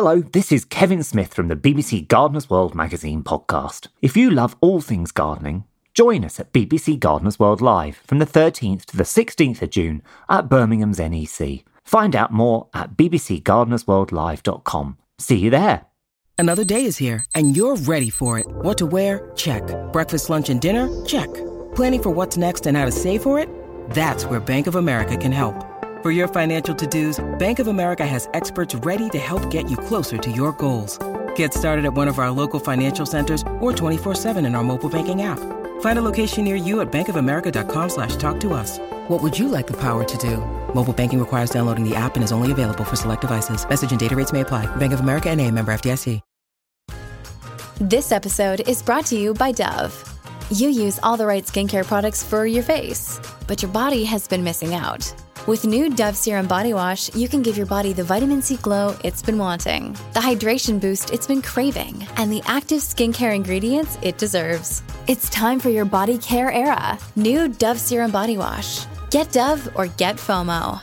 Hello, this is Kevin Smith from the BBC Gardeners' World magazine podcast. If you love all things gardening, join us at BBC Gardeners' World Live from the 13th to the 16th of June at Birmingham's NEC. Find out more at bbcgardenersworldlive.com. See you there. Another day is here and you're ready for it. What to wear? Check. Breakfast, lunch and dinner? Check. Planning for what's next and how to save for it? That's where Bank of America can help. For your financial to-dos, Bank of America has experts ready to help get you closer to your goals. Get started at one of our local financial centers or 24/7 in our mobile banking app. Find a location near you at bankofamerica.com/talktous. What would you like the power to do? Mobile banking requires downloading the app and is only available for select devices. Message and data rates may apply. Bank of America NA, member FDIC. This episode is brought to you by Dove. You use all the right skincare products for your face, but your body has been missing out. With new Dove Serum Body Wash, you can give your body the vitamin C glow it's been wanting, the hydration boost it's been craving, and the active skincare ingredients it deserves. It's time for your body care era. New Dove Serum Body Wash. Get Dove or get FOMO.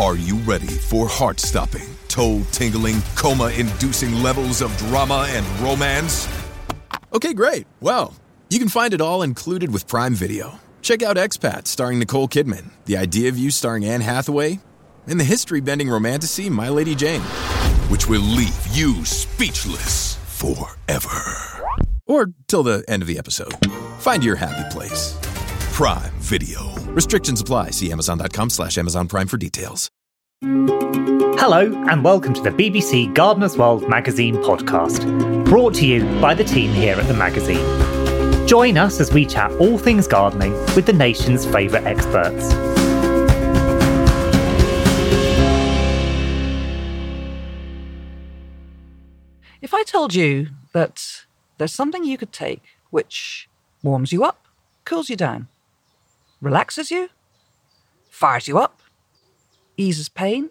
Are you ready for heart-stopping, toe-tingling, coma-inducing levels of drama and romance? Okay, great. Well, you can find it all included with Prime Video. Check out Expat starring Nicole Kidman, The Idea of You starring Anne Hathaway, and the history-bending romantic My Lady Jane, which will leave you speechless forever. Or till the end of the episode. Find your happy place. Prime Video. Restrictions apply. See Amazon.com/Amazon Prime for details. Hello and welcome to the BBC Gardeners World magazine podcast, brought to you by the team here at the magazine. Join us as we chat all things gardening with the nation's favourite experts. If I told you that there's something you could take which warms you up, cools you down, relaxes you, fires you up, eases pain,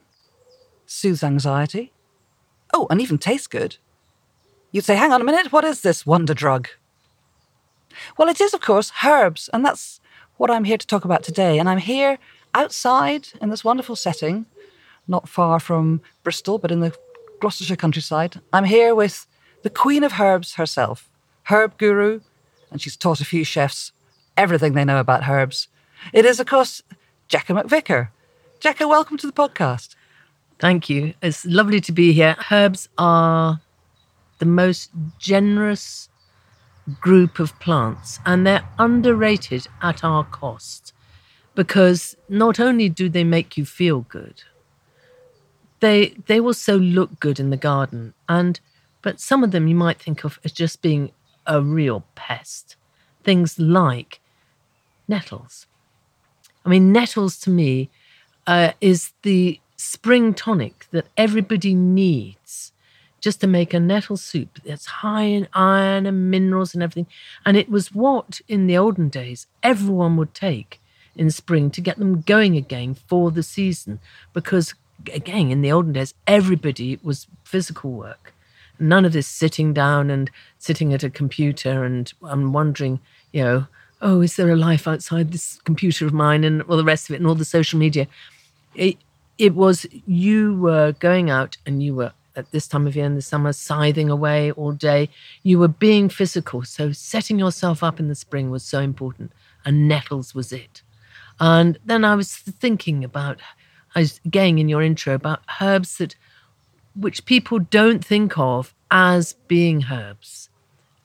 soothes anxiety, oh, and even tastes good, you'd say, hang on a minute, what is this wonder drug? Well, it is, of course, herbs, and that's what I'm here to talk about today. And I'm here outside in this wonderful setting, not far from Bristol, but in the Gloucestershire countryside. I'm here with the queen of herbs herself, herb guru, and she's taught a few chefs everything they know about herbs. It is, of course, Jekka McVicar. Jekka, welcome to the podcast. Thank you. It's lovely to be here. Herbs are the most generous group of plants, and they're underrated at our cost because not only do they make you feel good, they also look good in the garden. But some of them you might think of as just being a real pest. Things like nettles. I mean, nettles to me is the spring tonic that everybody needs just to make a nettle soup that's high in iron and minerals and everything. And it was what, in the olden days, everyone would take in spring to get them going again for the season. Because, again, in the olden days, everybody was physical work. None of this sitting down and sitting at a computer and wondering, you know, oh, is there a life outside this computer of mine and all the rest of it and all the social media. It was, you were going out and you were, at this time of year in the summer, scything away all day. You were being physical. So setting yourself up in the spring was so important. And nettles was it. And then I was thinking about, again in your intro, about herbs that which people don't think of as being herbs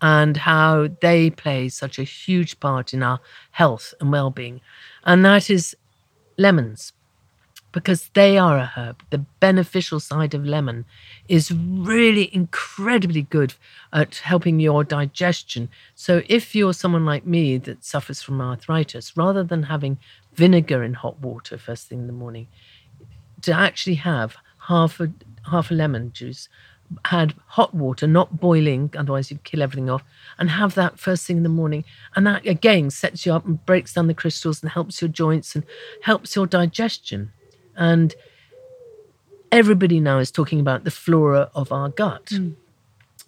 and how they play such a huge part in our health and well-being. And that is lemons, because they are a herb. The beneficial side of lemon is really incredibly good at helping your digestion. So if you're someone like me that suffers from arthritis, rather than having vinegar in hot water first thing in the morning, to actually have half a lemon juice, had hot water, not boiling, otherwise you'd kill everything off, and have that first thing in the morning. And that, again, sets you up and breaks down the crystals and helps your joints and helps your digestion. And everybody now is talking about the flora of our gut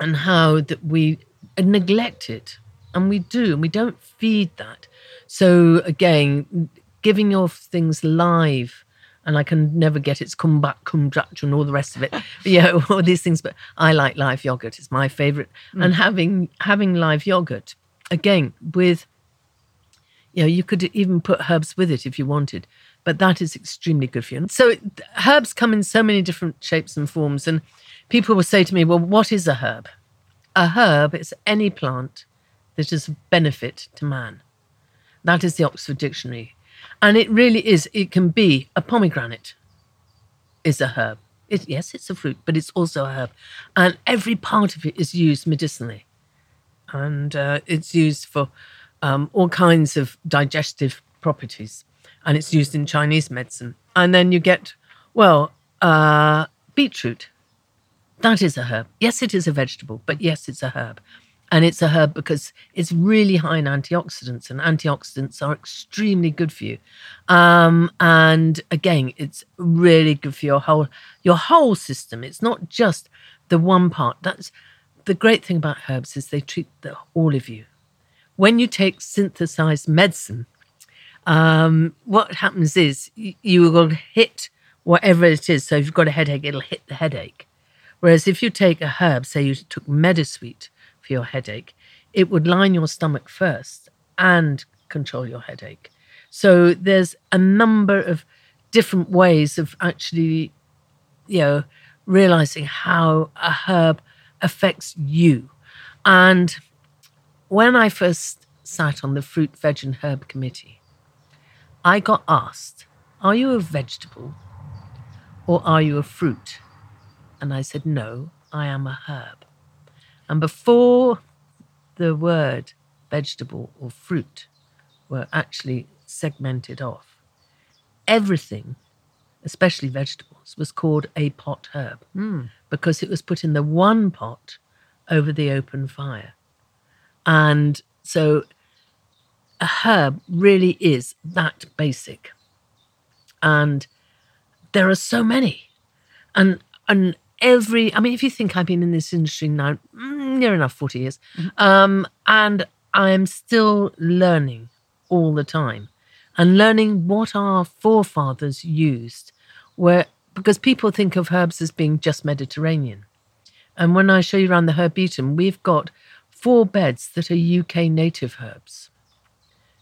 and how that we neglect it. And we do, and we don't feed that. So, again, giving your things live, and I can never get its kumbat, kumdrach, and all the rest of it. Yeah, all these things. But I like live yogurt. It's my favourite. Mm. And having live yogurt, again, with, you know, you could even put herbs with it if you wanted. But that is extremely good for you. And so herbs come in so many different shapes and forms. And people will say to me, well, what is a herb? A herb is any plant that is of benefit to man. That is the Oxford Dictionary. And it really is, it can be a pomegranate is a herb. Yes, it's a fruit, but it's also a herb. And every part of it is used medicinally. And it's used for all kinds of digestive properties. And it's used in Chinese medicine. And then you get, well, beetroot. That is a herb. Yes, it is a vegetable, but yes, it's a herb. And it's a herb because it's really high in antioxidants, and antioxidants are extremely good for you. And again, it's really good for your whole system. It's not just the one part. That's the great thing about herbs, is they treat all of you. When you take synthesized medicine, what happens is you will hit whatever it is. So if you've got a headache, it'll hit the headache. Whereas if you take a herb, say you took Metasweet, your headache, it would line your stomach first and control your headache. So there's a number of different ways of actually, you know, realizing how a herb affects you. And when I first sat on the Fruit, Veg and Herb Committee, I got asked, are you a vegetable or are you a fruit? And I said, no, I am a herb. And before the word vegetable or fruit were actually segmented off, everything, especially vegetables, was called a pot herb because it was put in the one pot over the open fire. And so a herb really is that basic. And there are so many. And every, I mean, if you think I've been in this industry now, near enough 40 years, and I'm still learning all the time and learning what our forefathers used, because people think of herbs as being just Mediterranean. And when I show you around the herbetum, we've got 4 beds that are UK native herbs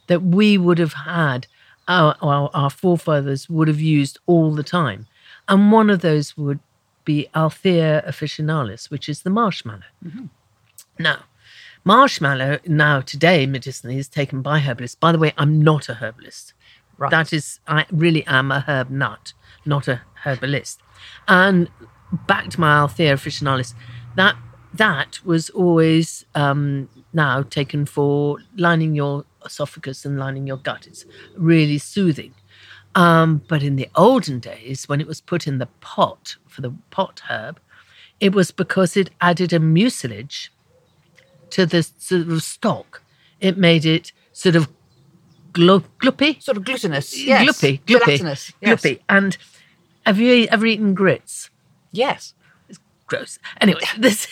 that we would have had, our forefathers would have used all the time. And one of those would be Althea officinalis, which is the marshmallow. Now, marshmallow now today medicinally is taken by herbalists. By the way, I'm not a herbalist. Right. That is, I really am a herb nut, not a herbalist. And back to my Althea officinalis, that was always now taken for lining your esophagus and lining your gut. It's really soothing. But in the olden days, when it was put in the pot for the pot herb, it was because it added a mucilage to the sort of stock. It made it sort of gloopy. Sort of glutinous, yes. Gloopy. Gelatinous, yes. Gloopy. And have you ever eaten grits? Yes. It's gross. Anyway, this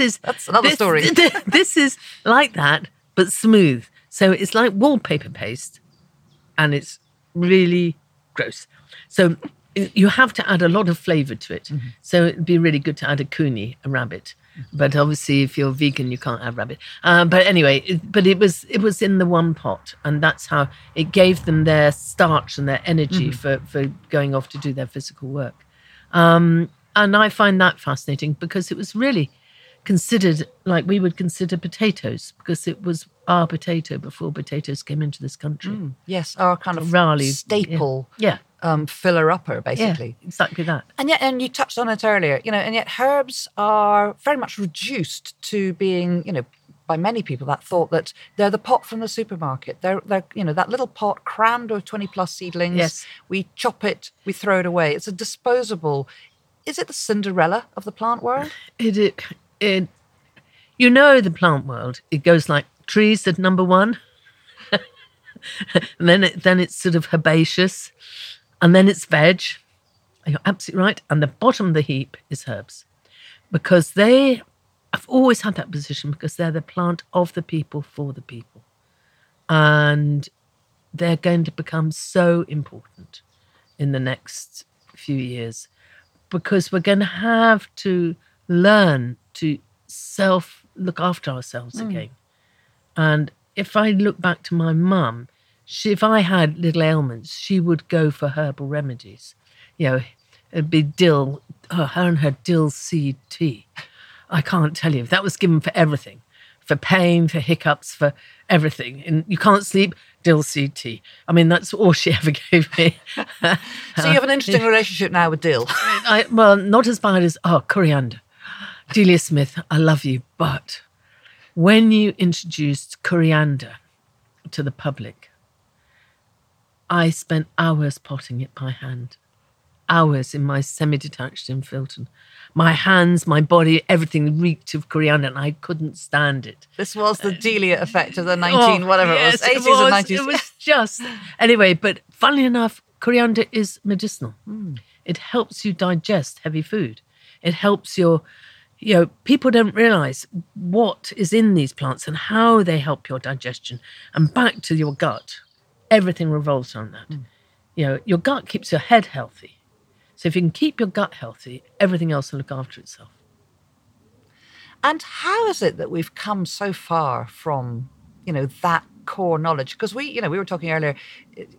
is... That's another story. This is like that, but smooth. So it's like wallpaper paste, and it's really gross. So you have to add a lot of flavour to it. So it'd be really good to add a kuni, a rabbit. But obviously, if you're vegan, you can't have rabbit. But anyway, it was in the one pot, and that's how it gave them their starch and their energy for going off to do their physical work. And I find that fascinating because it was really considered like we would consider potatoes, because it was our potato before potatoes came into this country. Yes, our kind of Raleigh, staple filler-upper, basically. Yeah, exactly that. And yet, and you touched on it earlier, you know, and yet herbs are very much reduced to being, you know, by many people that thought that they're the pot from the supermarket. They're you know, that little pot crammed with 20 plus seedlings. Yes. We chop it, we throw it away. It's a disposable. Is it the Cinderella of the plant world? It you know, the plant world, it goes like trees at number one. And then it's sort of herbaceous. And then it's veg. You're absolutely right. And the bottom of the heap is herbs. Because I've always had that position, because they're the plant of the people for the people. And they're going to become so important in the next few years, because we're going to have to learn to look after ourselves again. And if I look back to my mum, if I had little ailments, she would go for herbal remedies. You know, it'd be dill, her and her dill seed tea. I can't tell you. That was given for everything, for pain, for hiccups, for everything. And you can't sleep, dill seed tea. I mean, that's all she ever gave me. So you have an interesting relationship now with dill. Well, not as bad as, coriander. Delia Smith, I love you. But when you introduced coriander to the public, I spent hours potting it by hand. Hours in my semi-detached in Filton. My hands, my body, everything reeked of coriander, and I couldn't stand it. This was the Delia effect of the 80s and 90s. It was just... Anyway, but funnily enough, coriander is medicinal. It helps you digest heavy food. It helps your... You know, people don't realise what is in these plants and how they help your digestion. And back to your gut, everything revolves around that. You know, your gut keeps your head healthy. So if you can keep your gut healthy, everything else will look after itself. And how is it that we've come so far from, you know, that core knowledge? Because we were talking earlier,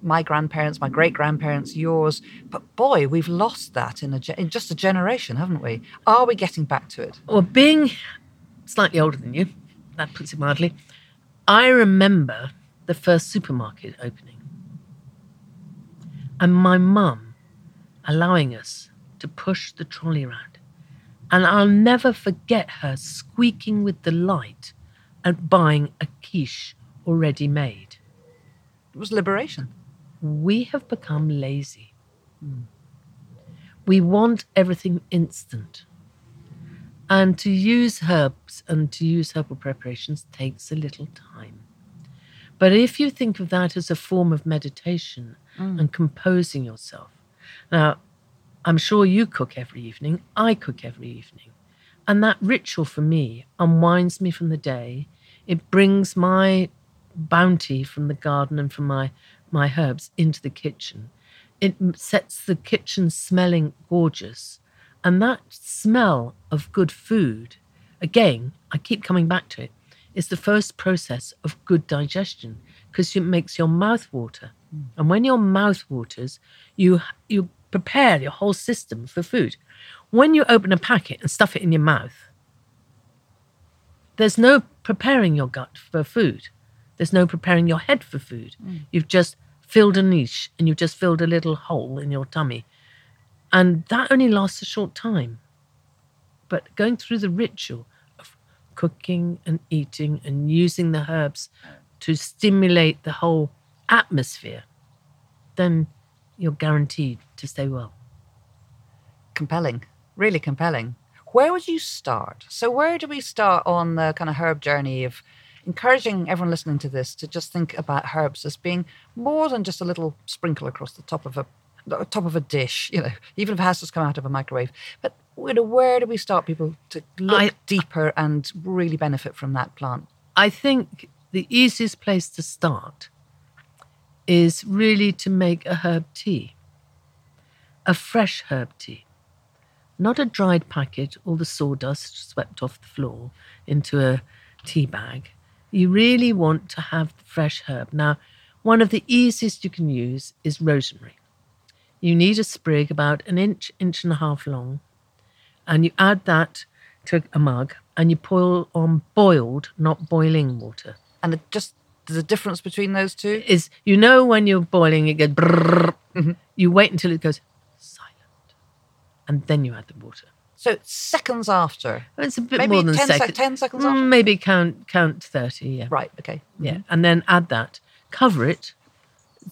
my grandparents, my great-grandparents, yours. But boy, we've lost that in just a generation, haven't we? Are we getting back to it? Well, being slightly older than you, that puts it mildly, I remember the first supermarket opening. And my mum allowing us to push the trolley around. And I'll never forget her squeaking with delight and buying a quiche already made. It was liberation. We have become lazy. We want everything instant. And to use herbs and to use herbal preparations takes a little time. But if you think of that as a form of meditation and composing yourself, now, I'm sure you cook every evening. I cook every evening. And that ritual for me unwinds me from the day. It brings my bounty from the garden and from my herbs into the kitchen. It sets the kitchen smelling gorgeous. And that smell of good food, again, I keep coming back to it, is the first process of good digestion, because it makes your mouth water. And when your mouth waters, you prepare your whole system for food. When you open a packet and stuff it in your mouth, there's no preparing your gut for food. There's no preparing your head for food. You've just filled a niche, and you've just filled a little hole in your tummy. And that only lasts a short time. But going through the ritual of cooking and eating and using the herbs to stimulate the whole atmosphere, then you're guaranteed to stay well. Compelling, really compelling. Where would you start? So where do we start on the kind of herb journey of encouraging everyone listening to this to just think about herbs as being more than just a little sprinkle across the top of a dish, you know, even if it has just come out of a microwave. But where do we start people to look deeper and really benefit from that plant? I think the easiest place to start is really to make a herb tea, a fresh herb tea, not a dried packet, all the sawdust swept off the floor into a tea bag. You really want to have the fresh herb. Now, one of the easiest you can use is rosemary. You need a sprig about an inch, inch and a half long, and you add that to a mug, and you pour on boiled, not boiling water. And it just... The difference between those two is, you know, when you're boiling, it goes brrrr. You wait until it goes silent, and then you add the water. So seconds after. Well, it's a bit maybe more than 10 seconds. 10 seconds after? Maybe count 30, yeah. Right, okay. Yeah, mm-hmm. And then add that. Cover it.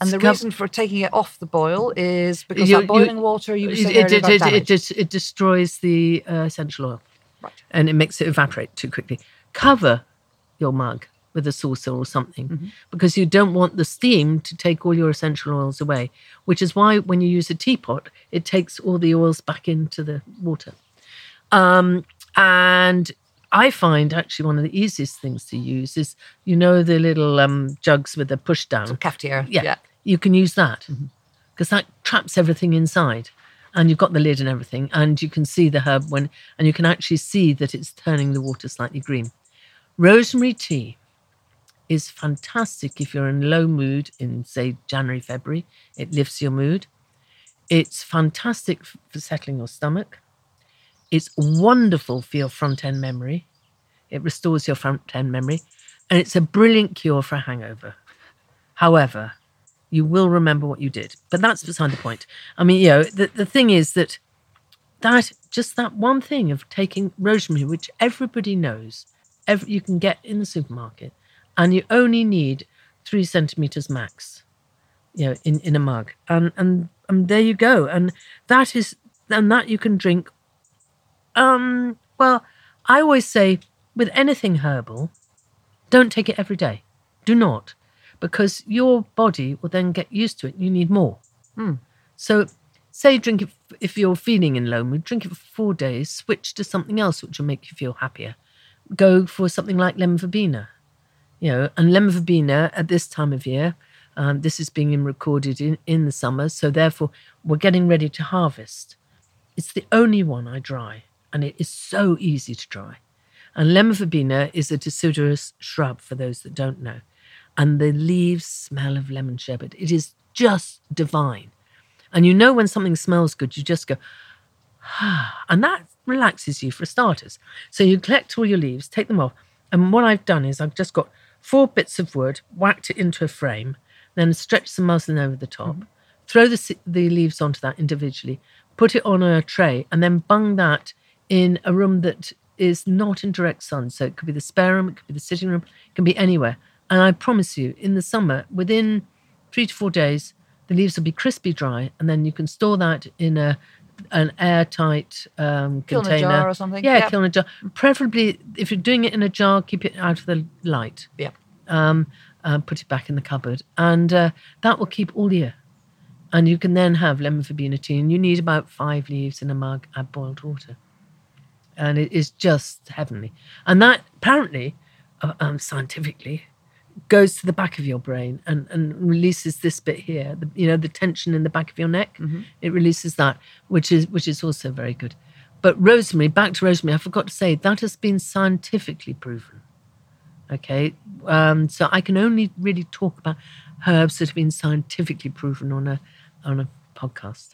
And the reason for taking it off the boil is because that boiling water, you were saying earlier about damage. It destroys the essential oil. Right. And it makes it evaporate too quickly. Cover your mug with a saucer or something, mm-hmm. because you don't want the steam to take all your essential oils away, which is why when you use a teapot, it takes all the oils back into the water. And I find actually one of the easiest things to use is, you know, the little jugs with the push down. Some cafetiere. Yeah. You can use that because mm-hmm. that traps everything inside and you've got the lid and everything and you can see the herb and you can actually see that it's turning the water slightly green. Rosemary tea is fantastic if you're in low mood in, say, January, February. It lifts your mood. It's fantastic for settling your stomach. It's wonderful for your front-end memory. It restores your front-end memory. And it's a brilliant cure for a hangover. However, you will remember what you did. But that's beside the point. I mean, you know, the thing is that just that one thing of taking rosemary, which everybody knows, you can get in the supermarket, and you only need 3 centimetres max, you know, in a mug. And there you go. And that you can drink. Well, I always say with anything herbal, don't take it every day. Do not, because your body will then get used to it. You need more. Mm. So say drink it if you're feeling in low mood, drink it for 4 days, switch to something else which will make you feel happier. Go for something like lemon verbena, you know, and lemon verbena at this time of year, this is being recorded in the summer. So therefore we're getting ready to harvest. It's the only one I dry. And it is so easy to dry. And lemon verbena is a deciduous shrub, for those that don't know. And the leaves smell of lemon sherbet. It is just divine. And you know when something smells good, you just go, ah, and that relaxes you for starters. So you collect all your leaves, take them off. And what I've done is I've just got 4 bits of wood, whacked it into a frame, then stretched some muslin over the top, throw the leaves onto that individually, put it on a tray, and then bung that in a room that is not in direct sun. So it could be the spare room, it could be the sitting room, it can be anywhere. And I promise you, in the summer, within 3 to 4 days, the leaves will be crispy dry, and then you can store that in an airtight container. Kiln a jar or something. Yeah, yep. Kiln a jar. Preferably, if you're doing it in a jar, keep it out of the light. Yeah. Put it back in the cupboard. And that will keep all year. And you can then have lemon verbena tea, and you need about 5 leaves in a mug at boiled water. And it is just heavenly. And that apparently, scientifically, goes to the back of your brain and releases this bit here, the tension in the back of your neck. Mm-hmm. It releases that, which is also very good. But rosemary, back to rosemary, I forgot to say, that has been scientifically proven. Okay? So I can only really talk about herbs that have been scientifically proven on a podcast.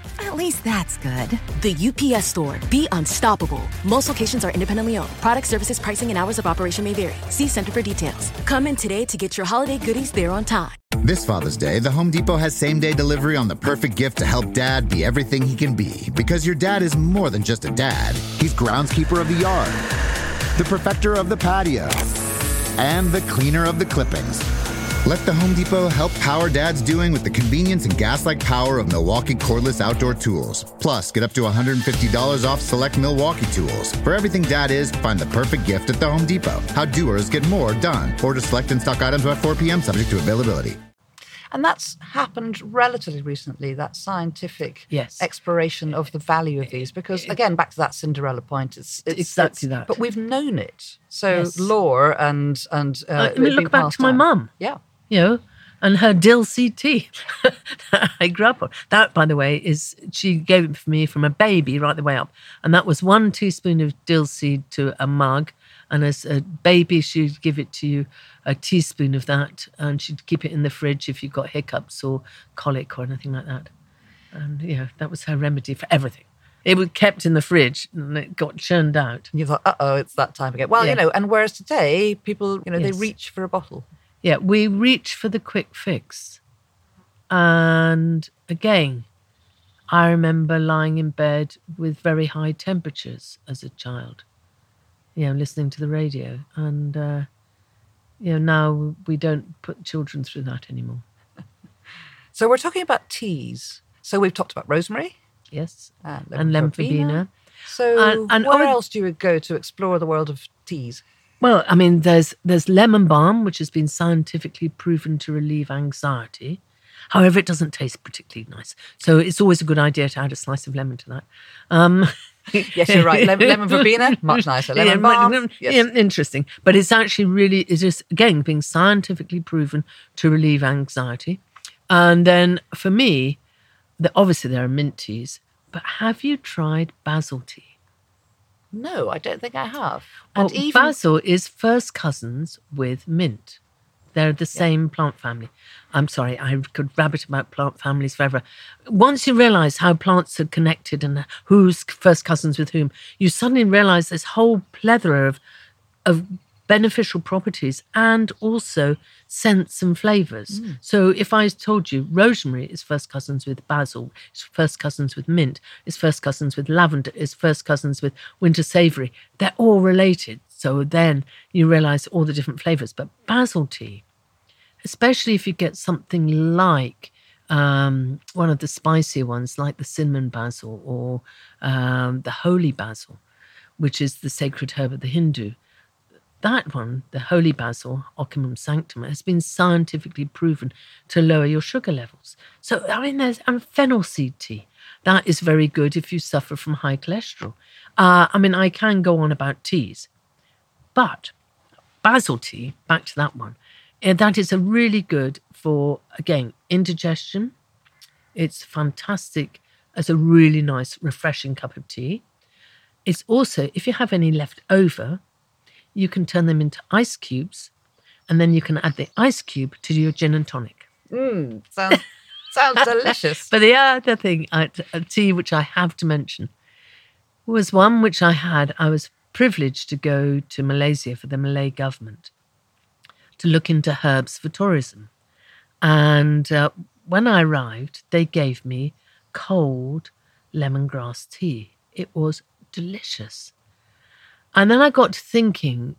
At least that's good. The UPS Store. Be unstoppable. Most locations are independently owned. Product services, pricing, and hours of operation may vary. See Center for details. Come in today to get your holiday goodies there on time. This Father's Day, the Home Depot has same-day delivery on the perfect gift to help Dad be everything he can be. Because your dad is more than just a dad. He's groundskeeper of the yard, the perfecter of the patio, and the cleaner of the clippings. Let the Home Depot help power Dad's doing with the convenience and gas-like power of Milwaukee cordless outdoor tools. Plus, get up to $150 off select Milwaukee tools. For everything Dad is, find the perfect gift at the Home Depot. How doers get more done. Order select and stock items by 4 p.m. subject to availability. And that's happened relatively recently, that scientific exploration of the value of these. Because, again, back to that Cinderella point. It's exactly that. But we've known it. So lore and I mean, look back to my mum. Yeah. You know, and her dill seed tea that I grew up on. That, by the way, is she gave it for me from a baby right the way up. And that was 1 teaspoon of dill seed to a mug. And as a baby, she'd give it to you, a teaspoon of that, and she'd keep it in the fridge if you got hiccups or colic or anything like that. And, yeah, that was her remedy for everything. It was kept in the fridge and it got churned out. And you thought, uh-oh, it's that time again. Well, you know, and whereas today, people, you know, they reach for a bottle. Yeah, we reach for the quick fix. And, again, I remember lying in bed with very high temperatures as a child. You know, listening to the radio. And, you know, now we don't put children through that anymore. So we're talking about teas. So we've talked about rosemary. Yes. And lemon verbena. So and where else do you go to explore the world of teas? Well, I mean, there's lemon balm, which has been scientifically proven to relieve anxiety. However, it doesn't taste particularly nice. So it's always a good idea to add a slice of lemon to that. Yes, you're right. Lemon verbena, much nicer. Lemon balm, yes. Interesting. But it's actually really, it is, again, being scientifically proven to relieve anxiety. And then for me, obviously there are mint teas, but have you tried basil tea? No, I don't think I have. Well, and even basil is first cousins with mint. They're the same plant family. I'm sorry, I could rabbit about plant families forever. Once you realise how plants are connected and who's first cousins with whom, you suddenly realise this whole plethora of beneficial properties and also scents and flavours. Mm. So if I told you rosemary is first cousins with basil, it's first cousins with mint, it's first cousins with lavender, it's first cousins with winter savoury, they're all related. So then you realise all the different flavours. But basil tea, especially if you get something like one of the spicy ones, like the cinnamon basil or the holy basil, which is the sacred herb of the Hindu. That one, the holy basil, Ocimum sanctum, has been scientifically proven to lower your sugar levels. So, I mean, there's fennel seed tea. That is very good if you suffer from high cholesterol. I mean, I can go on about teas. But basil tea, back to that one, that is a really good for, again, indigestion. It's fantastic as a really nice, refreshing cup of tea. It's also, if you have any left over, you can turn them into ice cubes and then you can add the ice cube to your gin and tonic. Sounds delicious. But the other thing, a tea which I have to mention, was one which I was privileged to go to Malaysia for the Malay government to look into herbs for tourism. And when I arrived, they gave me cold lemongrass tea. It was delicious. And then I got to thinking,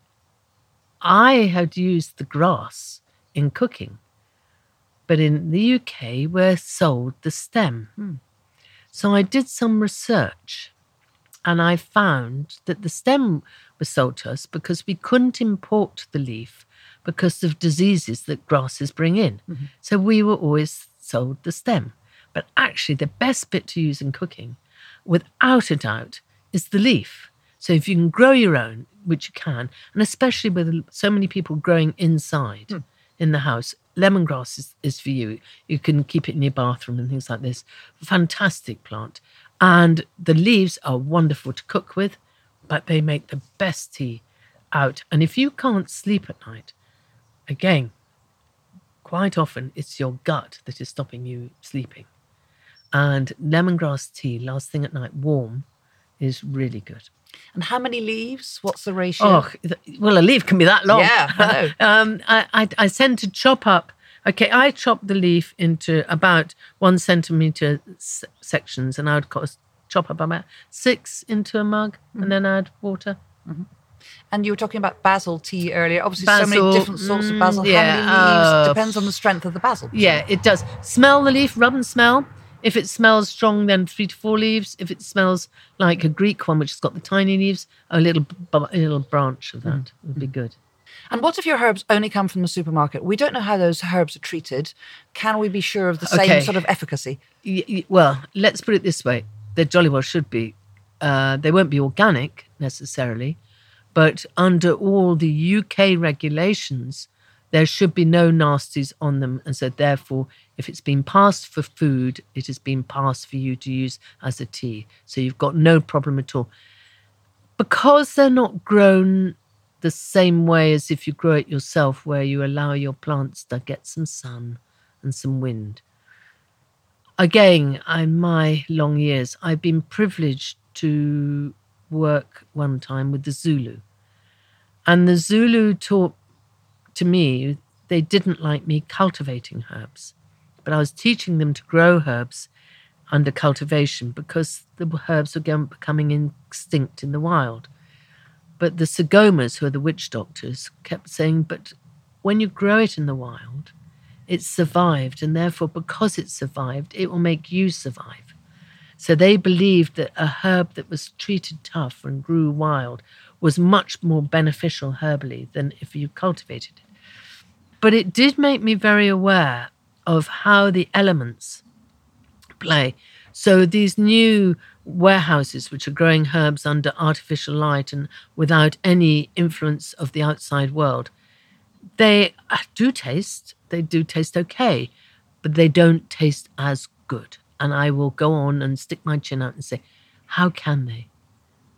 I had used the grass in cooking, but in the UK, we're sold the stem. So I did some research and I found that the stem was sold to us because we couldn't import the leaf because of diseases that grasses bring in. Mm-hmm. So we were always sold the stem. But actually, the best bit to use in cooking, without a doubt, is the leaf. So if you can grow your own, which you can, and especially with so many people growing inside in the house, lemongrass is for you. You can keep it in your bathroom and things like this. Fantastic plant. And the leaves are wonderful to cook with, but they make the best tea out. And if you can't sleep at night, again, quite often it's your gut that is stopping you sleeping. And lemongrass tea, last thing at night, warm, is really good. And how many leaves? What's the ratio? Oh, well, a leaf can be that long. Yeah, I know. I tend to chop up. Okay, I chop the leaf into about 1 centimetre sections, and I would chop up about 6 into a mug, and then add water. Mm-hmm. And you were talking about basil tea earlier. Obviously, so many different sorts of basil. Yeah, how many leaves? Depends on the strength of the basil. Yeah, it does. Smell the leaf, rub and smell. If it smells strong, then 3 to 4 leaves. If it smells like a Greek one, which has got the tiny leaves, a little branch of that would be good. And what if your herbs only come from the supermarket? We don't know how those herbs are treated. Can we be sure of the same sort of efficacy? Well, let's put it this way. They jolly well should be. They won't be organic necessarily, but under all the UK regulations, there should be no nasties on them. And so therefore, if it's been passed for food, it has been passed for you to use as a tea. So you've got no problem at all. Because they're not grown the same way as if you grow it yourself, where you allow your plants to get some sun and some wind. Again, in my long years, I've been privileged to work one time with the Zulu. And the Zulu taught to me, they didn't like me cultivating herbs, but I was teaching them to grow herbs under cultivation because the herbs were becoming extinct in the wild. But the Sangomas, who are the witch doctors, kept saying, but when you grow it in the wild, it survived, and therefore because it survived, it will make you survive. So they believed that a herb that was treated tough and grew wild was much more beneficial herbally than if you cultivated it. But it did make me very aware of how the elements play. So these new warehouses which are growing herbs under artificial light and without any influence of the outside world, they do taste okay, but they don't taste as good. And I will go on and stick my chin out and say, how can they?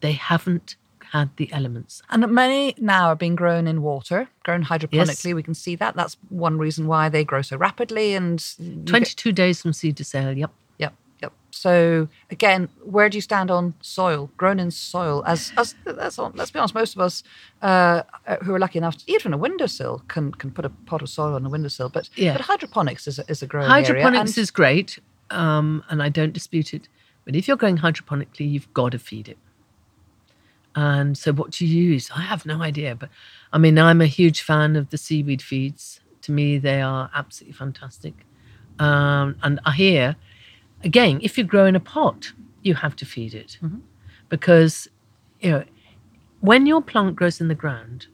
They haven't had the elements. And many now are being grown in water, grown hydroponically. Yes. We can see that. That's one reason why they grow so rapidly. And 22 days from seed to sale, yep. So again, where do you stand on soil, grown in soil? Let's be honest, most of us who are lucky enough to eat on a windowsill can put a pot of soil on a windowsill. But hydroponics is a growing area. Hydroponics is great, and I don't dispute it. But if you're growing hydroponically, you've got to feed it. And so what do you use? I have no idea. But I mean, I'm a huge fan of the seaweed feeds. To me, they are absolutely fantastic. And I hear, again, if you grow in a pot, you have to feed it. Mm-hmm. Because, you know, when your plant grows in the ground,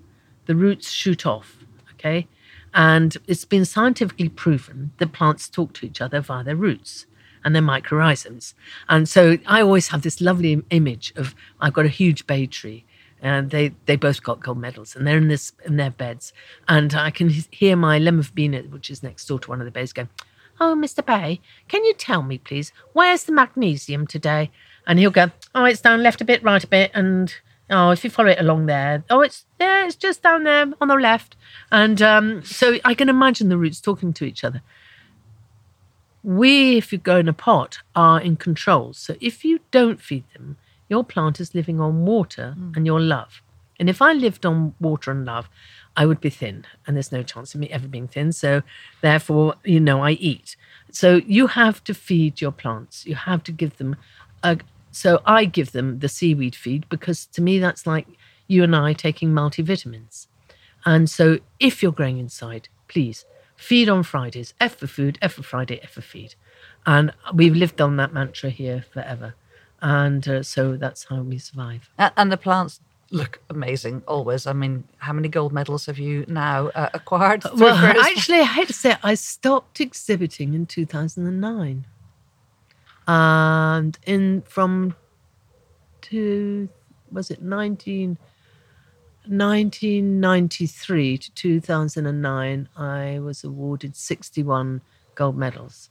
the roots shoot off, okay? And it's been scientifically proven that plants talk to each other via their roots and their mycorrhizomes. And so I always have this lovely image of, I've got a huge bay tree, and they both got gold medals, and they're in their beds. And I can hear my lemon verbena, which is next door to one of the bays, going, "Oh, Mr. Bay, can you tell me, please, where's the magnesium today?" And he'll go, "Oh, it's down left a bit, right a bit, and oh, if you follow it along there, oh, it's there, it's just down there on the left." And so I can imagine the roots talking to each other. We, if you go in a pot, are in control. So if you don't feed them, your plant is living on water and your love. And if I lived on water and love, I would be thin. And there's no chance of me ever being thin. So therefore, you know, I eat. So you have to feed your plants. You have to give them. So I give them the seaweed feed because to me, that's like you and I taking multivitamins. And so if you're growing inside, please, feed on Fridays, F for food, F for Friday, F for feed. And we've lived on that mantra here forever. And so that's how we survive. And the plants look amazing always. I mean, how many gold medals have you now acquired? Well, actually, I hate to say it, I stopped exhibiting in 2009. And was it 1993 to 2009, I was awarded 61 gold medals.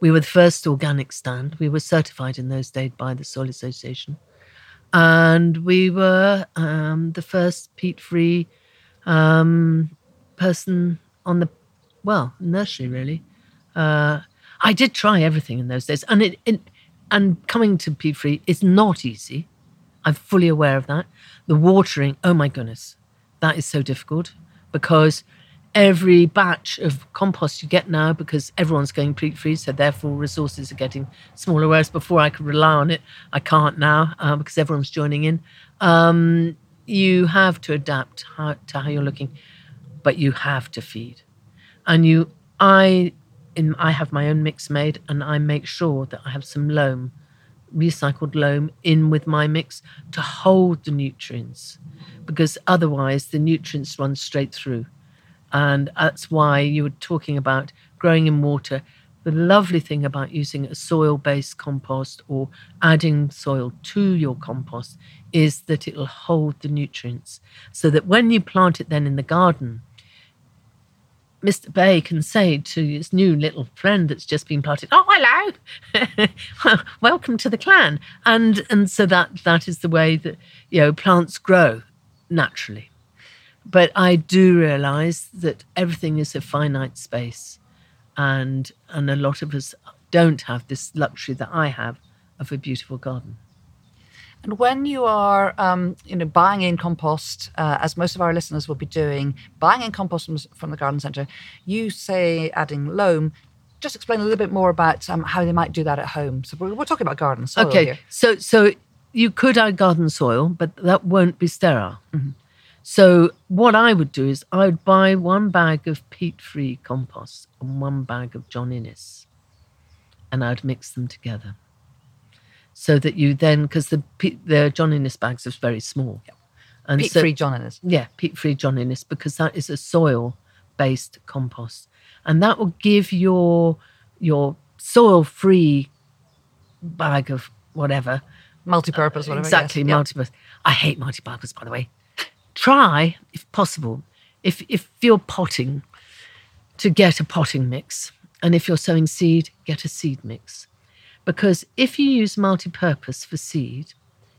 We were the first organic stand. We were certified in those days by the Soil Association. And we were the first peat-free person on the, well, nursery, really. I did try everything in those days. And and coming to peat-free is not easy. I'm fully aware of that. The watering, oh my goodness, that is so difficult because every batch of compost you get now, because everyone's going peat-free, so therefore resources are getting smaller, whereas before I could rely on it, I can't now because everyone's joining in. You have to adapt to how you're looking, but you have to feed. And I have my own mix made, and I make sure that I have some loam recycled loam in with my mix to hold the nutrients, because otherwise the nutrients run straight through. And that's why you were talking about growing in water. The lovely thing about using a soil-based compost or adding soil to your compost is that it'll hold the nutrients, so that when you plant it then in the garden, Mr. Bay can say to his new little friend that's just been planted, "Oh, hello, welcome to the clan." And so that is the way that, you know, plants grow naturally. But I do realise that everything is a finite space, and a lot of us don't have this luxury that I have of a beautiful garden. And when you are, buying in compost, as most of our listeners will be doing, buying in compost from the garden centre, you say adding loam. Just explain a little bit more about how they might do that at home. So we're talking about garden soil here. So you could add garden soil, but that won't be sterile. Mm-hmm. So what I would do is I would buy one bag of peat-free compost and one bag of John Innes, and I'd mix them together. So that you then, because the John Innes bags are very small. Yep. And peat-free John Innes. Yeah, peat-free John Innes, because that is a soil-based compost. And that will give your soil-free bag of whatever. Multi-purpose, whatever. Exactly, yes. Multi-purpose. Yep. I hate multi-purpose, by the way. Try, if possible, if you're potting, to get a potting mix. And if you're sowing seed, get a seed mix. Because if you use multi-purpose for seed,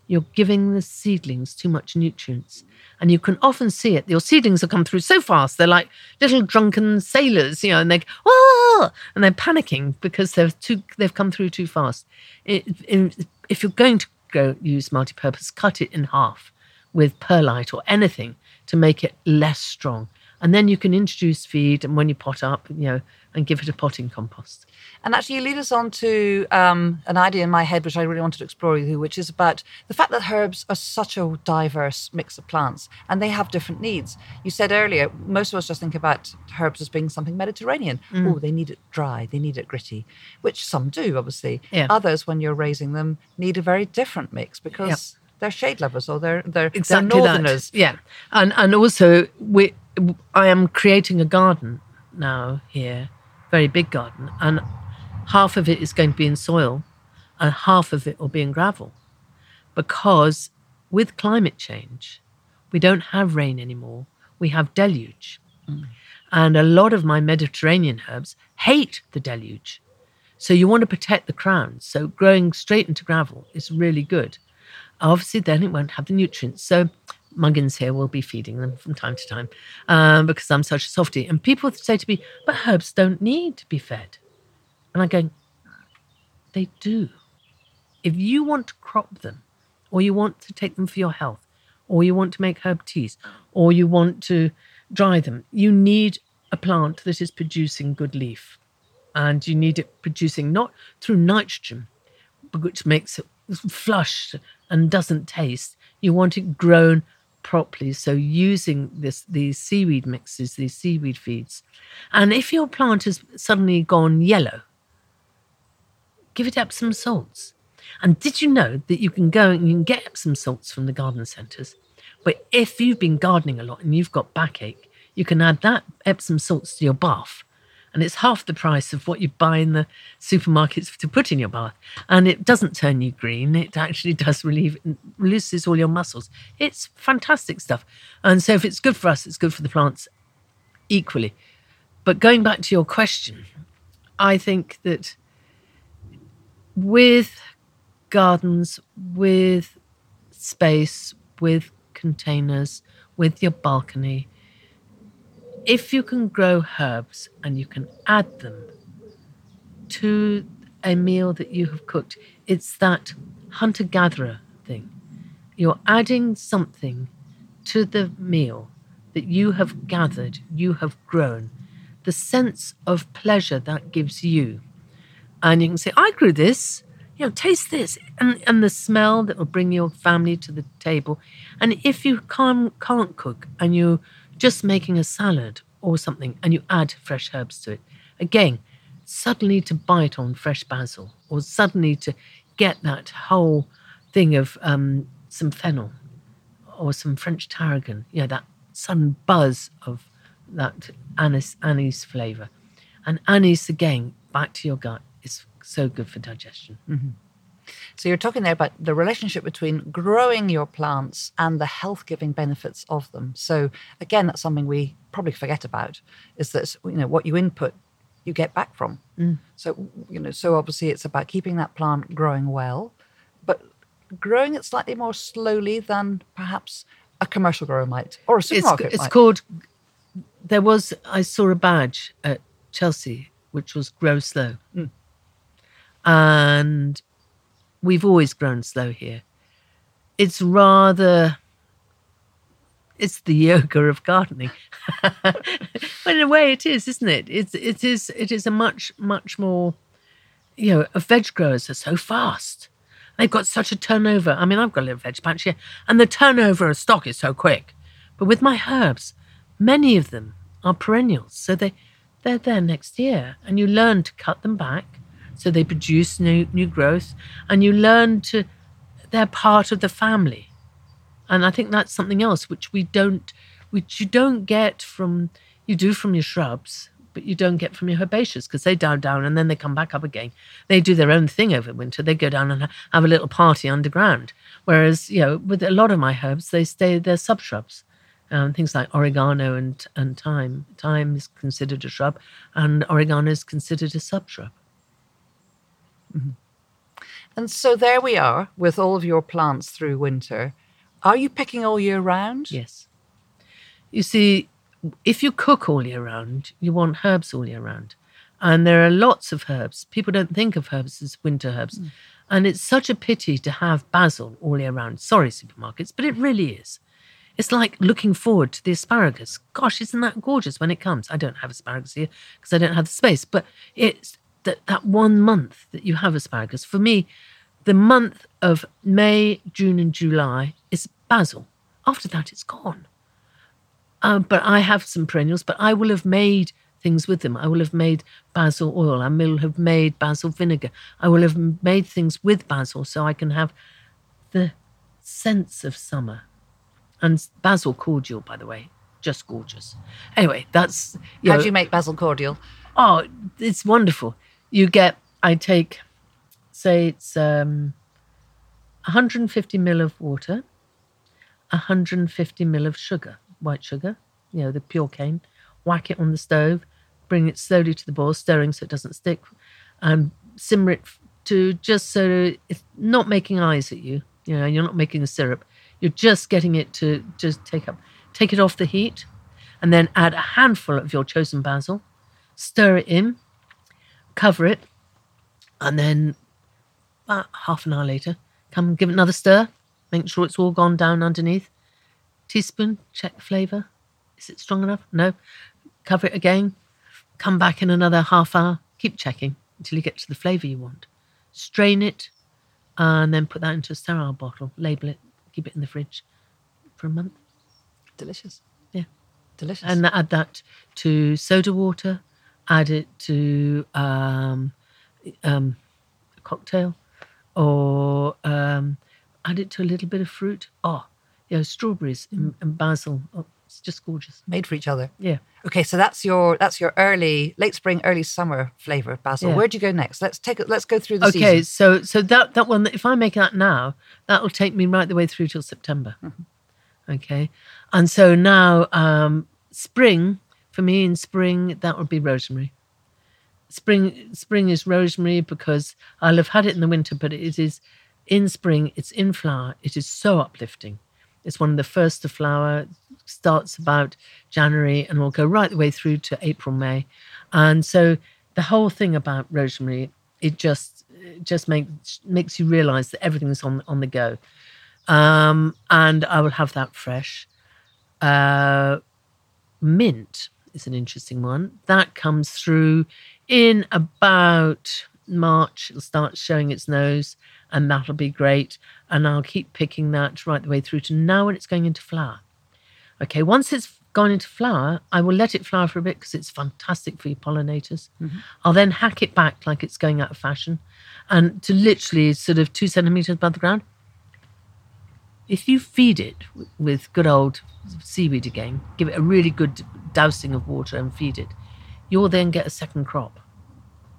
you're giving the seedlings too much nutrients. And you can often see it. Your seedlings will come through so fast. They're like little drunken sailors, you know, and they go, "Oh!" And they're panicking because they've come through too fast. If you're going to use multi-purpose, cut it in half with perlite or anything to make it less strong. And then you can introduce feed, and when you pot up, you know, and give it a potting compost. And actually you lead us on to an idea in my head, which I really wanted to explore with you, which is about the fact that herbs are such a diverse mix of plants, and they have different needs. You said earlier, most of us just think about herbs as being something Mediterranean. Mm. Oh, they need it dry, they need it gritty, which some do, obviously. Yeah. Others, when you're raising them, need a very different mix because... Yep. They're shade lovers, or they're exactly northerners. That. Yeah, and also I am creating a garden now here, very big garden, and half of it is going to be in soil, and half of it will be in gravel, because with climate change, we don't have rain anymore. We have deluge, and a lot of my Mediterranean herbs hate the deluge, so you want to protect the crown. So growing straight into gravel is really good. Obviously, then it won't have the nutrients. So Muggins here will be feeding them from time to time because I'm such a softie. And people say to me, "But herbs don't need to be fed." And I go, they do. If you want to crop them, or you want to take them for your health, or you want to make herb teas, or you want to dry them, you need a plant that is producing good leaf. And you need it producing not through nitrogen, which makes it flush and doesn't taste. You want it grown properly, so using these seaweed mixes, these seaweed feeds. And if your plant has suddenly gone yellow, give it Epsom salts. And did you know that you can go and you can get Epsom salts from the garden centres? But if you've been gardening a lot and you've got backache, you can add that Epsom salts to your bath. And it's half the price of what you buy in the supermarkets to put in your bath. And it doesn't turn you green. It actually does releases all your muscles. It's fantastic stuff. And so if it's good for us, it's good for the plants equally. But going back to your question, I think that with gardens, with space, with containers, with your balcony, if you can grow herbs and you can add them to a meal that you have cooked, it's that hunter-gatherer thing. You're adding something to the meal that you have gathered, you have grown. The sense of pleasure that gives you. And you can say, "I grew this, you know, taste this." And the smell that will bring your family to the table. And if you can't cook and you just making a salad or something, and you add fresh herbs to it. Again, suddenly to bite on fresh basil, or suddenly to get that whole thing of some fennel or some French tarragon, that sudden buzz of that anise flavour. And anise, again, back to your gut, is so good for digestion. Mm-hmm. So you're talking there about the relationship between growing your plants and the health-giving benefits of them. So again, that's something we probably forget about, is that what you input, you get back from. Mm. So so obviously it's about keeping that plant growing well, but growing it slightly more slowly than perhaps a commercial grower might, or a supermarket might. It's called. I saw a badge at Chelsea which was grow slow, and we've always grown slow here. It's the yoga of gardening. But in a way it is, isn't it? It is a much more, veg growers are so fast. They've got such a turnover. I mean, I've got a little veg patch here and the turnover of stock is so quick. But with my herbs, many of them are perennials. So they're there next year and you learn to cut them back. So they produce new growth, and you learn they're part of the family. And I think that's something else which you don't get from, you do from your shrubs, but you don't get from your herbaceous, because they die down and then they come back up again. They do their own thing over winter. They go down and have a little party underground. Whereas, with a lot of my herbs, they stay, they're subshrubs. Things like oregano and thyme. Thyme is considered a shrub and oregano is considered a subshrub. Mm-hmm. And so there we are with all of your plants through winter. Are you picking all year round? Yes. You see, if you cook all year round, you want herbs all year round. And there are lots of herbs. People don't think of herbs as winter herbs. Mm. And it's such a pity to have basil all year round. Sorry, supermarkets, but it really is. It's like looking forward to the asparagus. Gosh, isn't that gorgeous when it comes? I don't have asparagus here because I don't have the space. But it's that 1 month that you have asparagus. For me, the month of May, June and July is basil. After that, it's gone. But I have some perennials, but I will have made things with them. I will have made basil oil. I will have made basil vinegar. I will have made things with basil so I can have the sense of summer. And basil cordial, by the way, just gorgeous. Anyway, that's... How do you make basil cordial? Oh, it's wonderful. It's 150 ml of water, 150 ml of sugar, white sugar, the pure cane. Whack it on the stove, bring it slowly to the boil, stirring so it doesn't stick, and simmer it to just so it's not making eyes at you. You're not making the syrup. You're just getting it to just take it off the heat, and then add a handful of your chosen basil, stir it in, cover it, and then about half an hour later, come and give it another stir. Make sure it's all gone down underneath. Teaspoon, check flavour. Is it strong enough? No. Cover it again. Come back in another half hour. Keep checking until you get to the flavour you want. Strain it and then put that into a sterile bottle. Label it. Keep it in the fridge for a month. Delicious. Yeah. Delicious. And add that to soda water. Add it to a cocktail. Or add it to a little bit of fruit. Strawberries and basil. Oh, it's just gorgeous. Made for each other. Yeah. Okay, so that's your late spring, early summer flavour of basil. Yeah. Where do you go next? Let's go through the season. Okay, so that one, if I make that now, that'll take me right the way through till September. Mm-hmm. Okay, and so now spring for me in spring that would be rosemary. Spring is rosemary because I'll have had it in the winter, but it is in spring, it's in flower. It is so uplifting. It's one of the first to flower, starts about January and will go right the way through to April, May. And so the whole thing about rosemary, it just makes you realise that everything's on the go. And I will have that fresh. Mint is an interesting one. That comes through... In about March, it'll start showing its nose, and that'll be great. And I'll keep picking that right the way through to now when it's going into flower. Okay, once it's gone into flower, I will let it flower for a bit because it's fantastic for your pollinators. Mm-hmm. I'll then hack it back like it's going out of fashion and to literally sort of 2 centimetres above the ground. If you feed it with good old seaweed again, give it a really good dousing of water and feed it, you'll then get a second crop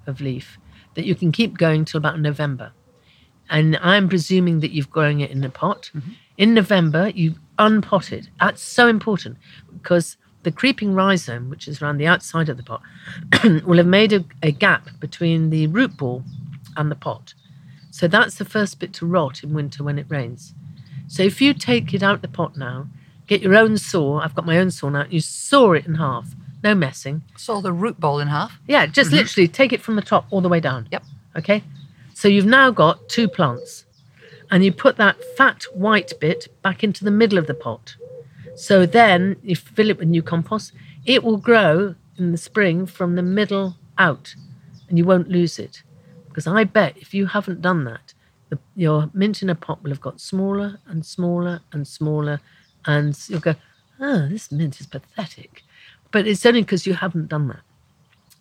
of leaf that you can keep going till about November. And I'm presuming that you've grown it in a pot. Mm-hmm. In November, you unpot it. That's so important because the creeping rhizome, which is around the outside of the pot, will have made a gap between the root ball and the pot. So that's the first bit to rot in winter when it rains. So if you take it out the pot now, get your own saw. I've got my own saw now. You saw it in half. No messing. Saw the root ball in half? Yeah, just mm-hmm. literally take it from the top all the way down. Yep. Okay? So you've now got 2 plants. And you put that fat white bit back into the middle of the pot. So then you fill it with new compost. It will grow in the spring from the middle out. And you won't lose it. Because I bet if you haven't done that, your mint in a pot will have got smaller and smaller and smaller, and you'll go, oh, this mint is pathetic. But it's only because you haven't done that.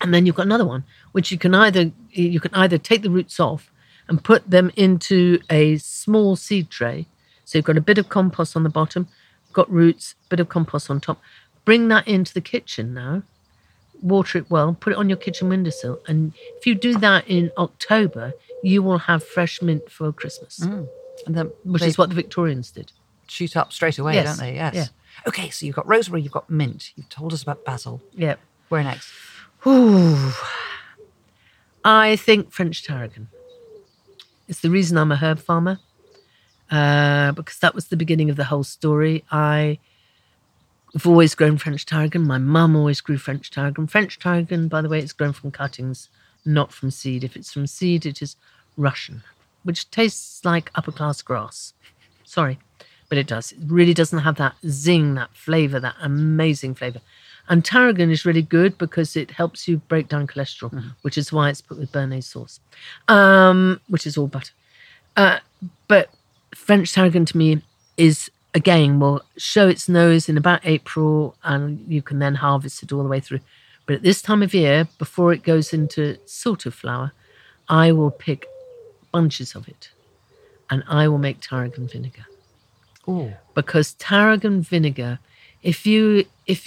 And then you've got another one, which you can either take the roots off and put them into a small seed tray. So you've got a bit of compost on the bottom, got roots, bit of compost on top. Bring that into the kitchen now, water it well, put it on your kitchen windowsill. And if you do that in October, you will have fresh mint for Christmas, which is what the Victorians did. Shoot up straight away, yes. Don't they? Yes. Yeah. Okay, so you've got rosemary, you've got mint. You've told us about basil. Yeah. Where next? Ooh, I think French tarragon. It's the reason I'm a herb farmer, because that was the beginning of the whole story. I've always grown French tarragon. My mum always grew French tarragon. French tarragon, by the way, it's grown from cuttings, not from seed. If it's from seed, it is Russian, which tastes like upper-class grass. Sorry, but it does. It really doesn't have that zing, that flavour, that amazing flavour. And tarragon is really good because it helps you break down cholesterol, which is why it's put with béarnaise sauce, which is all butter. But French tarragon to me is, again, will show its nose in about April, and you can then harvest it all the way through. But at this time of year, before it goes into sort of flower, I will pick bunches of it and I will make tarragon vinegar. Ooh. Because tarragon vinegar, if you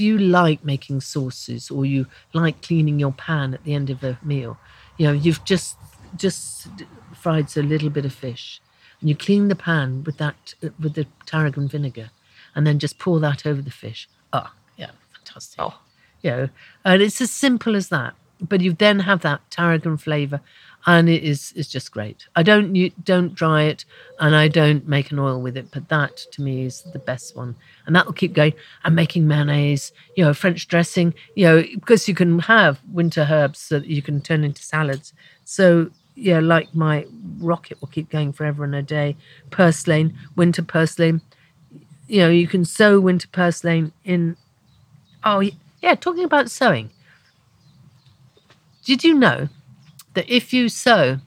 like making sauces or you like cleaning your pan at the end of a meal, you know, you've just fried a little bit of fish and you clean the pan with the tarragon vinegar and then just pour that over the fish. Oh, yeah, fantastic. Oh. You know, and it's as simple as that. But you then have that tarragon flavour, and it's just great. I don't dry it, and I don't make an oil with it. But that to me is the best one, and that will keep going. I'm making mayonnaise, you know, French dressing, you know, because you can have winter herbs so that you can turn into salads. So yeah, like my rocket will keep going forever and a day. Purslane, winter purslane, you know, you can sow winter purslane in. Oh. Yeah, talking about sowing, did you know that if you sow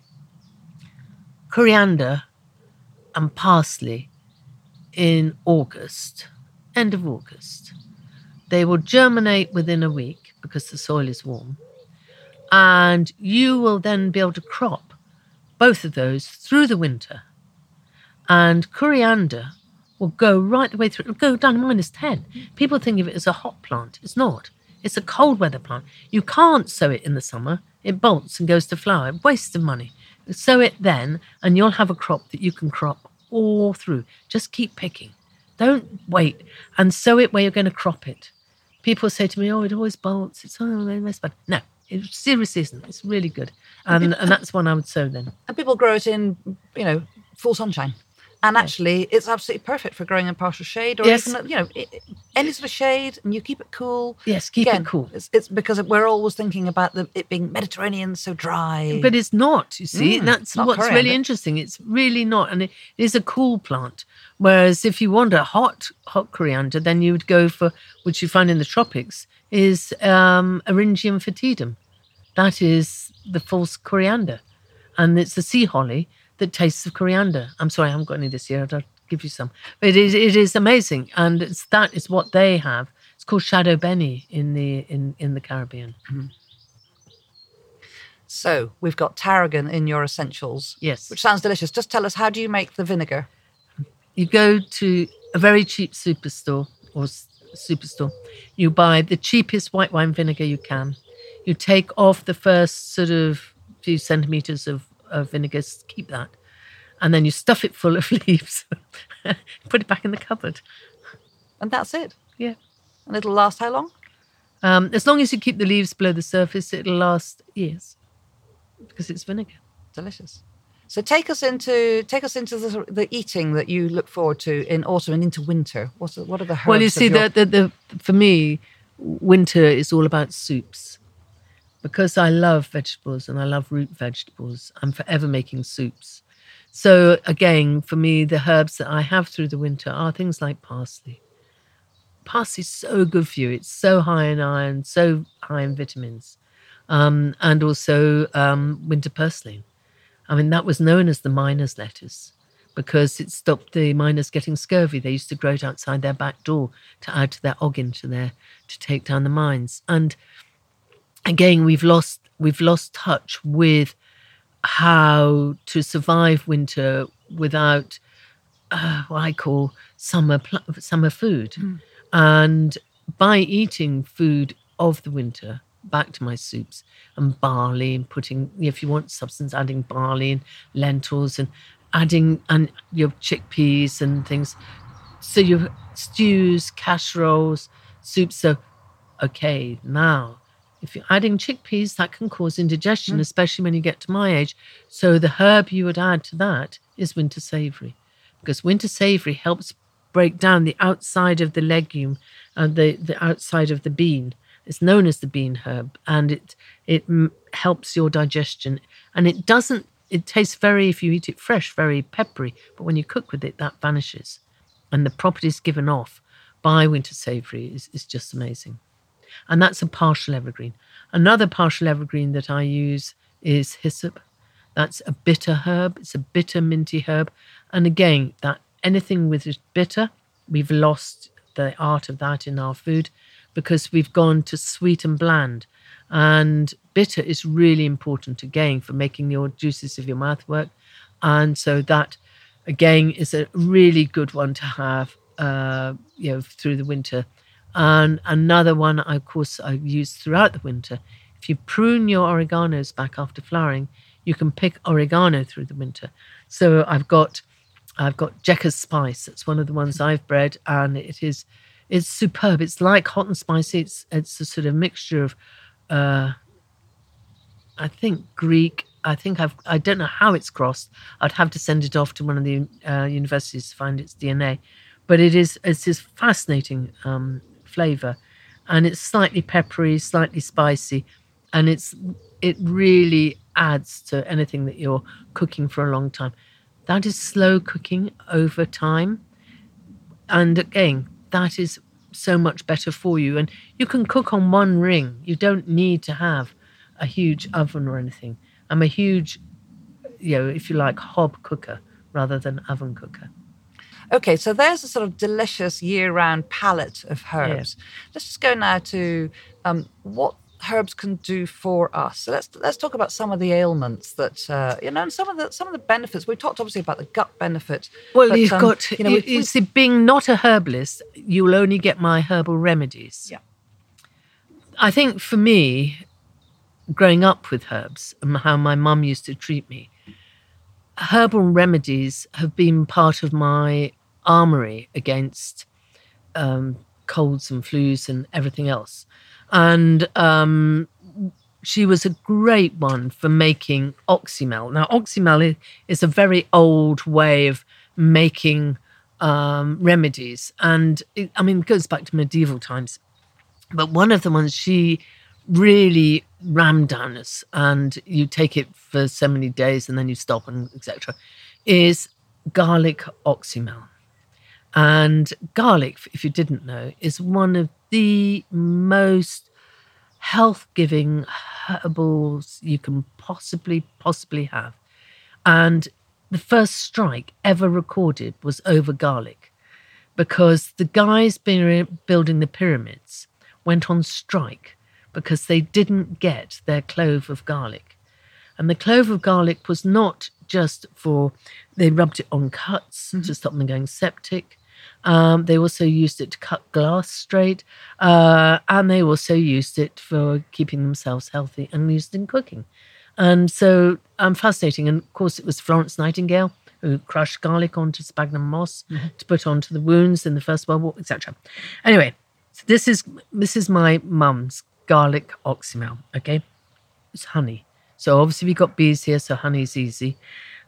coriander and parsley in August, end of August, they will germinate within a week because the soil is warm, and you will then be able to crop both of those through the winter, and coriander will go right the way through. It'll go down to -10. People think of it as a hot plant. It's not. It's a cold weather plant. You can't sow it in the summer. It bolts and goes to flower. A waste of money. Sow it then, and you'll have a crop that you can crop all through. Just keep picking. Don't wait and sow it where you're going to crop it. People say to me, "Oh, it always bolts. It's always bad." No, it seriously isn't. It's really good, and that's one I would sow then. And people grow it in, you know, full sunshine. And actually, it's absolutely perfect for growing in partial shade, or yes. Even, you know, any sort of shade, and you keep it cool. Yes, keep it cool. It's because we're always thinking about it being Mediterranean, so dry. But it's not, you see. That's what's coriander. Really interesting. It's really not. And it is a cool plant. Whereas if you want a hot coriander, then you would go for, which you find in the tropics, is Oryngium fatidum. That is the false coriander. And it's the sea holly. That tastes of coriander. I'm sorry, I haven't got any this year. I'll give you some. But it is amazing, and that is what they have. It's called Shadow Benny in the Caribbean. Mm-hmm. So we've got tarragon in your essentials. Yes. Which sounds delicious. Just tell us, how do you make the vinegar? You go to a very cheap superstore or superstore. You buy the cheapest white wine vinegar you can. You take off the first sort of few centimetres of vinegar, keep that. And then you stuff it full of leaves. Put it back in the cupboard. And that's it? Yeah. And it'll last how long? As long as you keep the leaves below the surface, it'll last years. Because it's vinegar. Delicious. So take us into the eating that you look forward to in autumn and into winter. What are the herbs? Well, you see, for me, winter is all about soups. Because I love vegetables and I love root vegetables, I'm forever making soups. So again, for me, the herbs that I have through the winter are things like parsley. Parsley's so good for you. It's so high in iron, so high in vitamins. And also winter purslane. I mean, that was known as the miners' lettuce because it stopped the miners getting scurvy. They used to grow it outside their back door to add to their oggin to take down the mines. And again, we've lost touch with how to survive winter without what I call summer food. Mm. And by eating food of the winter, back to my soups and barley and putting, if you want substance, adding barley and lentils and adding and your chickpeas and things. So your stews, casseroles, soups. So, okay, now. If you're adding chickpeas, that can cause indigestion, especially when you get to my age. So the herb you would add to that is winter savory, because winter savory helps break down the outside of the legume and the outside of the bean. It's known as the bean herb, and it helps your digestion. And it doesn't. It tastes very, if you eat it fresh, very peppery. But when you cook with it, that vanishes, and the properties given off by winter savory is just amazing. And that's a partial evergreen. Another partial evergreen that I use is hyssop. That's a bitter herb. It's a bitter, minty herb. And again, that anything with it bitter, we've lost the art of that in our food because we've gone to sweet and bland. And bitter is really important, again, for making your juices of your mouth work. And so that, again, is a really good one to have through the winter. And another one, of course, I've used throughout the winter. If you prune your oreganos back after flowering, you can pick oregano through the winter. So I've got Jekka's spice. It's one of the ones I've bred, and it's superb. It's like hot and spicy. It's a sort of mixture of, I think Greek. I don't know how it's crossed. I'd have to send it off to one of the universities to find its DNA. But it's this fascinating flavour, and it's slightly peppery, slightly spicy, and it really adds to anything that you're cooking for a long time. That is slow cooking over time, and again, that is so much better for you. And you can cook on one ring. You don't need to have a huge oven or anything. I'm a huge, if you like, hob cooker rather than oven cooker. Okay, so there's a sort of delicious year-round palette of herbs. Yeah. Let's just go now to what herbs can do for us. So let's talk about some of the ailments that and some of the benefits. We talked obviously about the gut benefit. Well, but, you've got you see, being not a herbalist, you will only get my herbal remedies. Yeah. I think for me, growing up with herbs and how my mum used to treat me, herbal remedies have been part of my armoury against colds and flus and everything else. And she was a great one for making Ocimel. Now, Ocimel is a very old way of making remedies. And it goes back to medieval times. But one of the ones she really rammed down us, and you take it for so many days and then you stop and etc., is garlic Ocimel. And garlic, if you didn't know, is one of the most health-giving herbals you can possibly have. And the first strike ever recorded was over garlic because the guys building the pyramids went on strike because they didn't get their clove of garlic. And the clove of garlic was not just for, they rubbed it on cuts mm-hmm. to stop them going septic. They also used it to cut glass straight. And they also used it for keeping themselves healthy and used in cooking. And so fascinating. And of course, it was Florence Nightingale who crushed garlic onto sphagnum moss mm-hmm. to put onto the wounds in the First World War, etc. Anyway, so this is my mum's garlic oxymel, okay? It's honey. So obviously we got bees here, so honey's easy.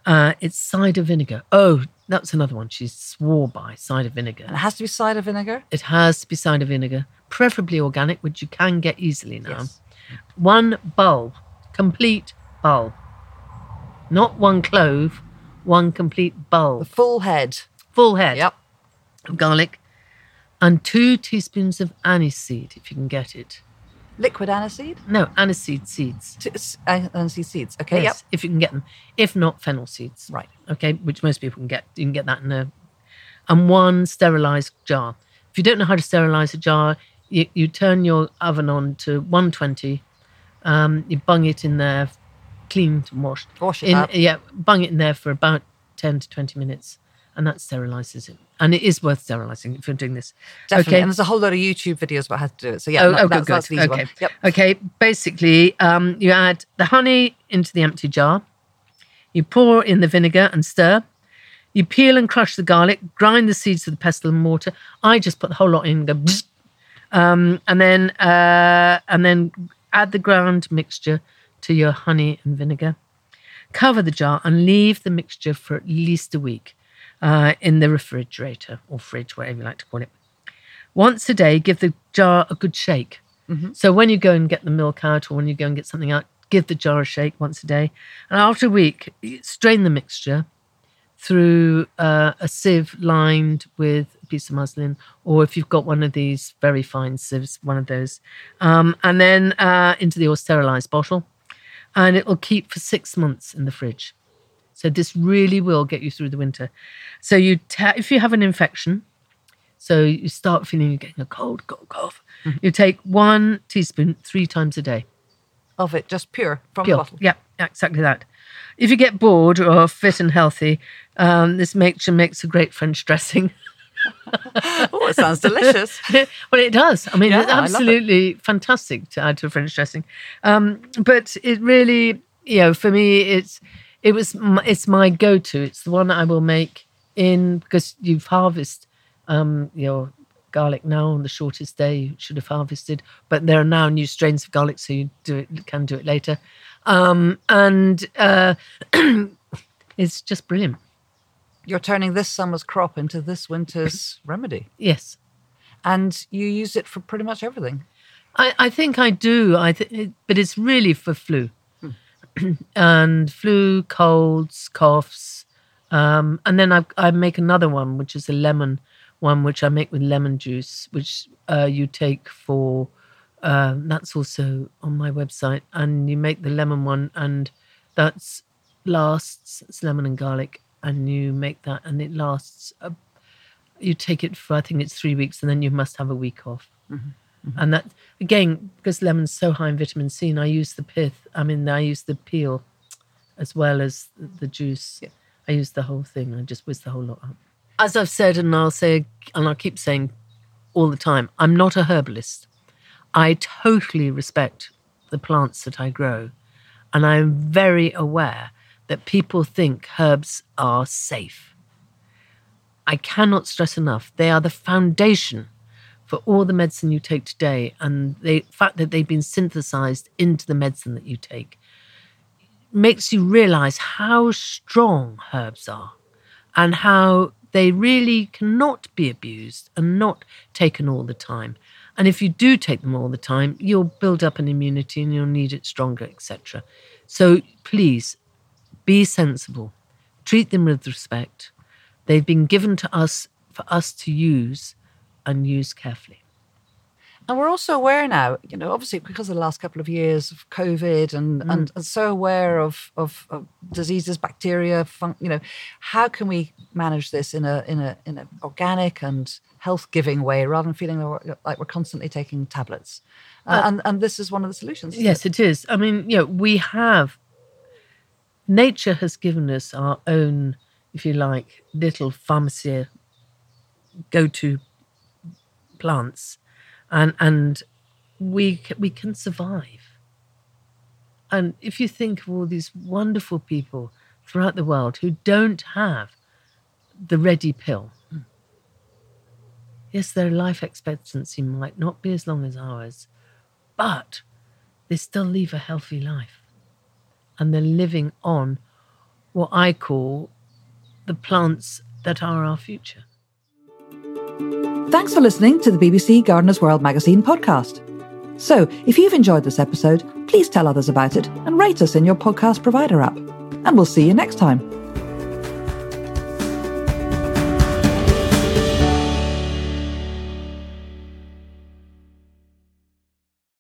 It's cider vinegar. Oh, that's another one she swore by, cider vinegar. And it has to be cider vinegar? It has to be cider vinegar, preferably organic, which you can get easily now. Yes. One bulb, complete bulb. Not one clove, one complete bulb. The full head. Full head. Yep. Of garlic. And 2 teaspoons of aniseed, if you can get it. Liquid aniseed? No, aniseed seeds. Aniseed seeds, okay. Yes, yep. If you can get them. If not, fennel seeds. Right. Okay, which most people can get. You can get that in a... And 1 sterilised jar. If you don't know how to sterilise a jar, you turn your oven on to 120. You bung it in there, cleaned and washed. Wash it up. Yeah, bung it in there for about 10 to 20 minutes. And that sterilises it. And it is worth sterilising if you're doing this. Definitely. Okay. And there's a whole lot of YouTube videos about how to do it. So yeah, that's the easy one. Yep. Okay, basically, you add the honey into the empty jar. You pour in the vinegar and stir. You peel and crush the garlic. Grind the seeds with the pestle and mortar. I just put the whole lot in. Go, and then add the ground mixture to your honey and vinegar. Cover the jar and leave the mixture for at least a week. In the refrigerator or fridge, whatever you like to call it. Once a day, give the jar a good shake. Mm-hmm. So when you go and get the milk out or when you go and get something out, give the jar a shake once a day. And after a week, strain the mixture through a sieve lined with a piece of muslin, or if you've got one of these very fine sieves, one of those, and then into the sterilised bottle. And it will keep for 6 months in the fridge. So this really will get you through the winter. So if you have an infection, so you start feeling you're getting a cold cough, mm-hmm. you take 1 teaspoon 3 times a day. Of it, just pure from the bottle? Yeah, exactly that. If you get bored or are fit and healthy, this makes a great French dressing. Oh, it sounds delicious. Well, it does. I mean, it's absolutely fantastic to add to a French dressing. But it really, for me, it's my go-to. It's the one I will make because you've harvested your garlic now on the shortest day you should have harvested, but there are now new strains of garlic, so you can do it later. And it's just brilliant. You're turning this summer's crop into this winter's remedy. Yes. And you use it for pretty much everything. I think I do, but it's really for flu. And flu, colds, coughs. And then I make another one, which is a lemon one, which I make with lemon juice, which you take for, that's also on my website. And you make the lemon one, and that lasts, it's lemon and garlic, and you make that, and it lasts, you take it for, I think it's 3 weeks, and then you must have a week off. Mm-hmm. Mm-hmm. And that, again, because lemon's so high in vitamin C, and I use the peel as well as the juice. Yeah. I use the whole thing. I just whiz the whole lot up. As I've said, and I'll say, and I'll keep saying all the time, I'm not a herbalist. I totally respect the plants that I grow. And I'm very aware that people think herbs are safe. I cannot stress enough, they are the foundation for all the medicine you take today, and the fact that they've been synthesized into the medicine that you take makes you realize how strong herbs are and how they really cannot be abused and not taken all the time. And if you do take them all the time, you'll build up an immunity and you'll need it stronger, etc. So please be sensible. Treat them with respect. They've been given to us for us to use and use carefully. And we're also aware now, you know, obviously because of the last couple of years of COVID and so aware of diseases, bacteria, you know, how can we manage this in a organic and health-giving way rather than feeling like we're constantly taking tablets? And this is one of the solutions. Yes, it is. I mean, you know, nature has given us our own, if you like, little pharmacy go-to plants. And we can survive. And if you think of all these wonderful people throughout the world who don't have the ready pill, yes, their life expectancy might not be as long as ours, but they still live a healthy life. And they're living on what I call the plants that are our future. Thanks for listening to the BBC Gardeners' World magazine podcast. So, if you've enjoyed this episode, please tell others about it and rate us in your podcast provider app. And we'll see you next time.